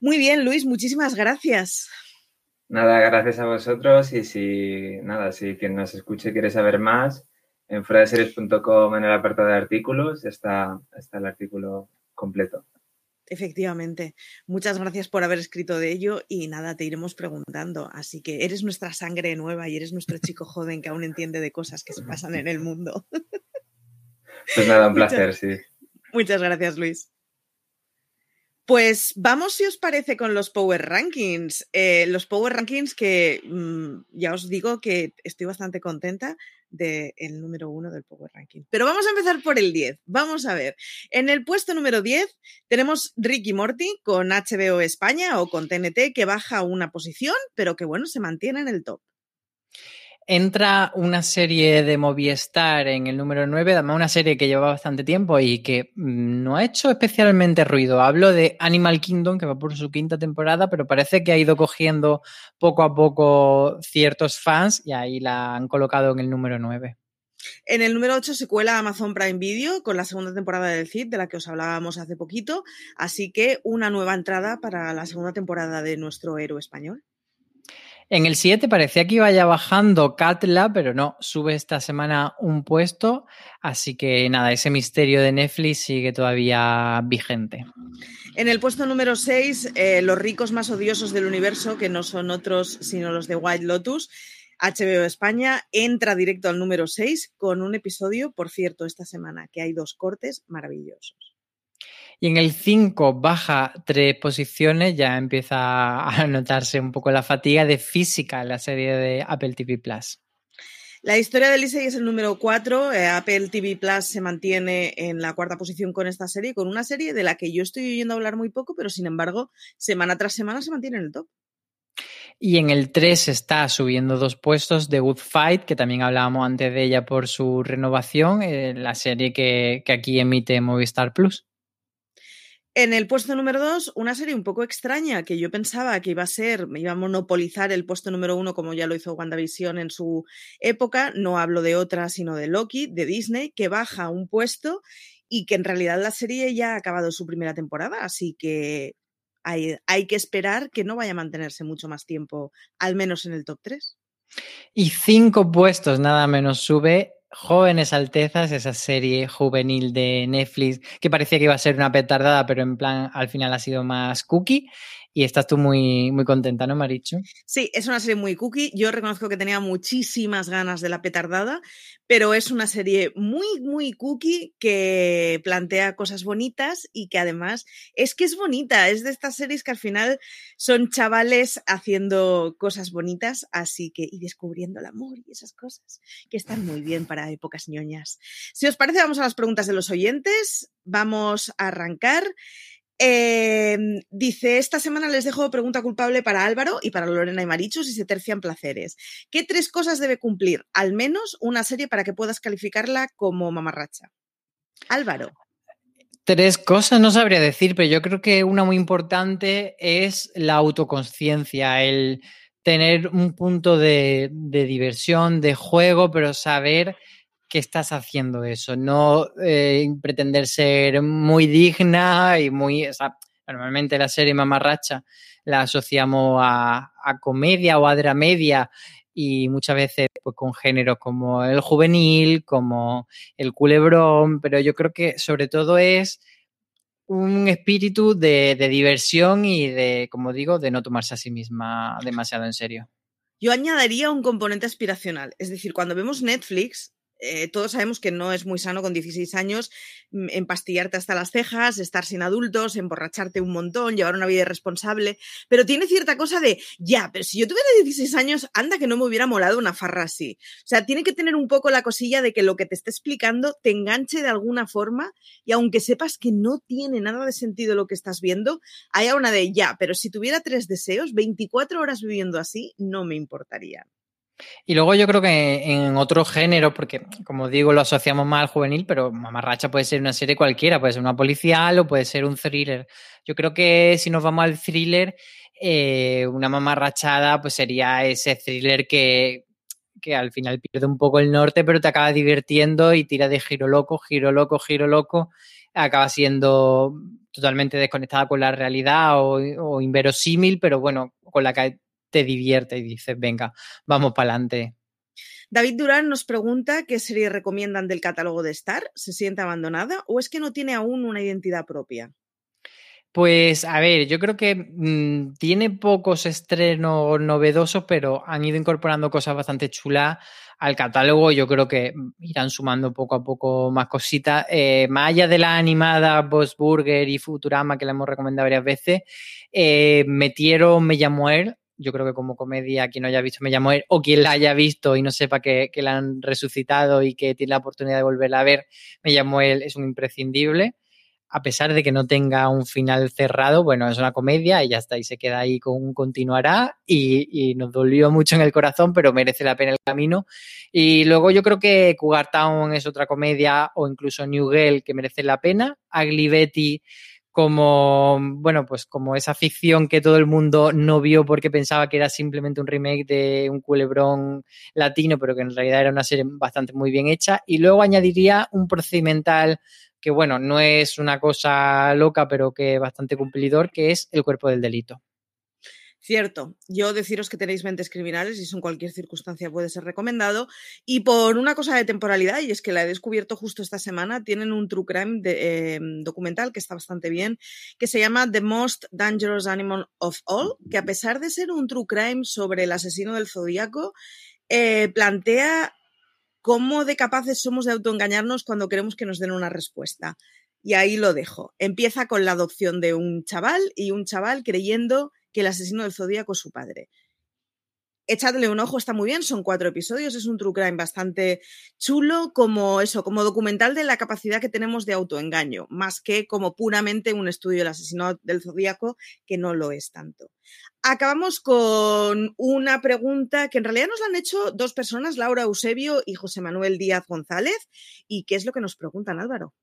Muy bien, Luis, muchísimas gracias. Nada, gracias a vosotros y si nada, si quien nos escuche quiere saber más, en fuera de series punto com en el apartado de artículos está, está el artículo completo. Efectivamente. Muchas gracias por haber escrito de ello y nada, te iremos preguntando. Así que eres nuestra sangre nueva y eres nuestro chico joven que aún entiende de cosas que se pasan en el mundo. Pues nada, un placer, muchas, sí. Muchas gracias, Luis. Pues vamos, si os parece, con los Power Rankings. Eh, los Power Rankings que mmm, ya os digo que estoy bastante contenta del de número uno del Power Ranking. Pero vamos a empezar por el diez. Vamos a ver. En el puesto número diez tenemos Rick y Morty con H B O España o con T N T, que baja una posición, pero que bueno, se mantiene en el top. Entra una serie de Movistar en el número nueve, además una serie que lleva bastante tiempo y que no ha hecho especialmente ruido. Hablo de Animal Kingdom, que va por su quinta temporada, pero parece que ha ido cogiendo poco a poco ciertos fans y ahí la han colocado en el número nueve. En el número ocho se cuela Amazon Prime Video con la segunda temporada del Cid, de la que os hablábamos hace poquito, así que una nueva entrada para la segunda temporada de nuestro héroe español. En el siete parecía que iba ya bajando Katla, pero no, sube esta semana un puesto, así que nada, ese misterio de Netflix sigue todavía vigente. En el puesto número seis, eh, los ricos más odiosos del universo, que no son otros sino los de White Lotus, H B O España entra directo al número seis con un episodio, por cierto, esta semana, que hay dos cortes maravillosos. Y en el cinco baja tres posiciones, ya empieza a notarse un poco la fatiga de física en la serie de Apple T V Plus. La historia de Lizzie es el número cuatro. Eh, Apple T V Plus se mantiene en la cuarta posición con esta serie, con una serie de la que yo estoy oyendo hablar muy poco, pero sin embargo, semana tras semana se mantiene en el top. Y en el tres está subiendo dos puestos The Good Fight, que también hablábamos antes de ella por su renovación, eh, la serie que, que aquí emite Movistar Plus. En el puesto número dos, una serie un poco extraña que yo pensaba que iba a ser, iba a monopolizar el puesto número uno como ya lo hizo WandaVision en su época. No hablo de otra, sino de Loki, de Disney, que baja un puesto y que en realidad la serie ya ha acabado su primera temporada, así que hay, hay que esperar que no vaya a mantenerse mucho más tiempo, al menos en el top tres. Y cinco puestos nada menos sube Jóvenes Altezas, esa serie juvenil de Netflix que parecía que iba a ser una petardada, pero en plan al final ha sido más cookie. Y estás tú muy, muy contenta, ¿no, Maritxu? Sí, es una serie muy cookie. Yo reconozco que tenía muchísimas ganas de la petardada, pero es una serie muy, muy cookie que plantea cosas bonitas y que además es que es bonita. Es de estas series que al final son chavales haciendo cosas bonitas, así que y descubriendo el amor y esas cosas que están muy bien para épocas ñoñas. Si os parece, vamos a las preguntas de los oyentes. Vamos a arrancar. Eh, dice, esta semana les dejo pregunta culpable para Álvaro y para Lorena y Maritxu si se tercian placeres. ¿Qué tres cosas debe cumplir al menos una serie para que puedas calificarla como mamarracha? Álvaro. Tres cosas no sabría decir, pero yo creo que una muy importante es la autoconsciencia, el tener un punto de, de diversión, de juego, pero saber que estás haciendo eso, no eh, pretender ser muy digna y muy... O sea, normalmente la serie mamarracha la asociamos a, a comedia o a dramedia y muchas veces pues, con géneros como el juvenil, como el culebrón, pero yo creo que sobre todo es un espíritu de, de diversión y de, como digo, de no tomarse a sí misma demasiado en serio. Yo añadiría un componente aspiracional, es decir, cuando vemos Netflix... Eh, todos sabemos que no es muy sano con dieciséis años empastillarte hasta las cejas, estar sin adultos, emborracharte un montón, llevar una vida irresponsable, pero tiene cierta cosa de, ya, pero si yo tuviera dieciséis años, anda que no me hubiera molado una farra así. O sea, tiene que tener un poco la cosilla de que lo que te esté explicando te enganche de alguna forma y aunque sepas que no tiene nada de sentido lo que estás viendo, haya una de, ya, pero si tuviera tres deseos, veinticuatro horas viviendo así, no me importaría. Y luego yo creo que en otro género, porque como digo lo asociamos más al juvenil, pero Mamarracha puede ser una serie cualquiera, puede ser una policial o puede ser un thriller. Yo creo que si nos vamos al thriller, eh, una mamarrachada pues sería ese thriller que, que al final pierde un poco el norte, pero te acaba divirtiendo y tira de giro loco, giro loco, giro loco, acaba siendo totalmente desconectada con la realidad o, o inverosímil, pero bueno, con la que te divierte y dices, venga, vamos para adelante. David Durán nos pregunta qué serie recomiendan del catálogo de Star. ¿Se siente abandonada o es que no tiene aún una identidad propia? Pues, a ver, yo creo que mmm, tiene pocos estrenos novedosos, pero han ido incorporando cosas bastante chulas al catálogo. Yo creo que irán sumando poco a poco más cositas. Eh, más allá de la animada Boss Burger y Futurama, que la hemos recomendado varias veces, eh, metieron Me Llamó Él. Yo creo que como comedia, quien no haya visto Me Llamó Él o quien la haya visto y no sepa que, que la han resucitado y que tiene la oportunidad de volverla a ver, Me Llamó Él es un imprescindible. A pesar de que no tenga un final cerrado, bueno, es una comedia y ya está, y se queda ahí con un continuará y, y nos dolió mucho en el corazón, pero merece la pena el camino. Y luego yo creo que Cougar Town es otra comedia o incluso New Girl que merece la pena. Ugly Betty, como bueno, pues como esa ficción que todo el mundo no vio porque pensaba que era simplemente un remake de un culebrón latino, pero que en realidad era una serie bastante muy bien hecha. Y luego añadiría un procedimental que, bueno, no es una cosa loca, pero que es bastante cumplidor, que es El cuerpo del delito. Cierto. Yo deciros que tenéis mentes criminales y eso en cualquier circunstancia puede ser recomendado. Y por una cosa de temporalidad, y es que la he descubierto justo esta semana, tienen un true crime de, eh, documental que está bastante bien, que se llama The Most Dangerous Animal of All, que a pesar de ser un true crime sobre el asesino del Zodíaco, eh, plantea cómo de capaces somos de autoengañarnos cuando queremos que nos den una respuesta. Y ahí lo dejo. Empieza con la adopción de un chaval y un chaval creyendo que el asesino del Zodíaco es su padre. Echadle un ojo, está muy bien, son cuatro episodios, es un true crime bastante chulo, como eso, como documental de la capacidad que tenemos de autoengaño, más que como puramente un estudio del asesino del Zodíaco, que no lo es tanto. Acabamos con una pregunta que en realidad nos la han hecho dos personas, Laura Eusebio y José Manuel Díaz González, y ¿qué es lo que nos preguntan, Álvaro?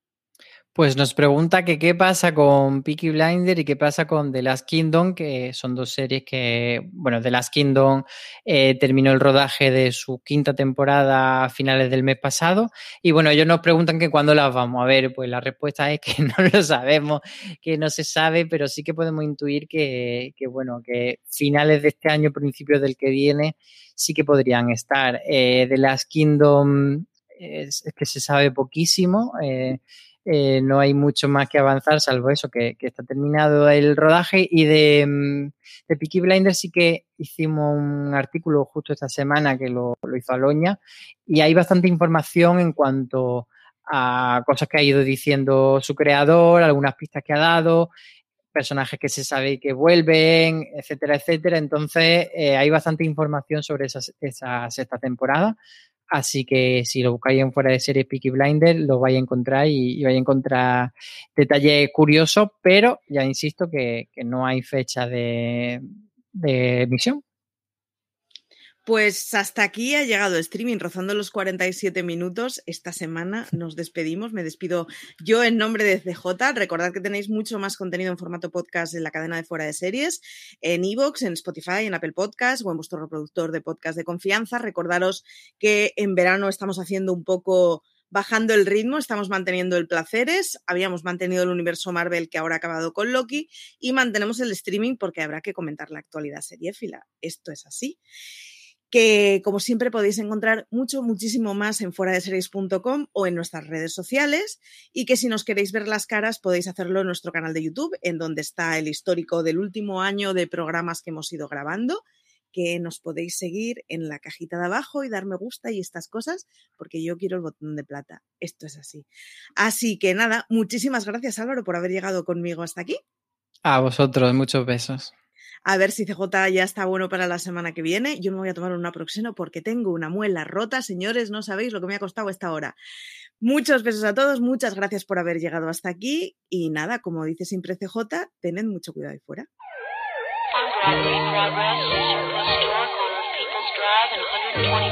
Pues nos pregunta que qué pasa con Peaky Blinders y qué pasa con The Last Kingdom, que son dos series que, bueno, The Last Kingdom eh, terminó el rodaje de su quinta temporada a finales del mes pasado y, bueno, ellos nos preguntan que cuándo las vamos a ver. Pues la respuesta es que no lo sabemos, que no se sabe, pero sí que podemos intuir que, que bueno, que finales de este año, principios del que viene, sí que podrían estar. Eh, The Last Kingdom es, es que se sabe poquísimo, eh, Eh, no hay mucho más que avanzar, salvo eso, que, que está terminado el rodaje. Y de, de Peaky Blinders sí que hicimos un artículo justo esta semana que lo, lo hizo Aloña y hay bastante información en cuanto a cosas que ha ido diciendo su creador, algunas pistas que ha dado, personajes que se sabe que vuelven, etcétera, etcétera. Entonces eh, hay bastante información sobre esas, esa sexta temporada. Así que si lo buscáis en Fuera de Series Peaky Blinders, lo vais a encontrar y, y vais a encontrar detalles curiosos, pero ya insisto que, que no hay fecha de, de emisión. Pues hasta aquí ha llegado streaming, rozando los cuarenta y siete minutos. Esta semana nos despedimos. Me despido yo en nombre de C J. Recordad que tenéis mucho más contenido en formato podcast en la cadena de Fuera de Series, en iVoox, en Spotify, en Apple Podcasts o en vuestro reproductor de podcast de confianza. Recordaros que en verano estamos haciendo un poco... bajando el ritmo, estamos manteniendo el Placeres, habíamos mantenido el universo Marvel que ahora ha acabado con Loki y mantenemos el streaming porque habrá que comentar la actualidad seriéfila. Esto es así. Que, como siempre, podéis encontrar mucho, muchísimo más en fuera de series punto com o en nuestras redes sociales y que si nos queréis ver las caras podéis hacerlo en nuestro canal de YouTube, en donde está el histórico del último año de programas que hemos ido grabando, que nos podéis seguir en la cajita de abajo y dar me gusta y estas cosas, porque yo quiero el botón de plata. Esto es así. Así que nada, muchísimas gracias, Álvaro, por haber llegado conmigo hasta aquí. A vosotros, muchos besos. A ver si C J ya está bueno para la semana que viene. Yo me voy a tomar un naproxeno porque tengo una muela rota. Señores, no sabéis lo que me ha costado esta hora. Muchos besos a todos, muchas gracias por haber llegado hasta aquí. Y nada, como dice siempre C J, tened mucho cuidado ahí fuera. Progress, progress is your restaurant on People's Drive and one hundred. two twenty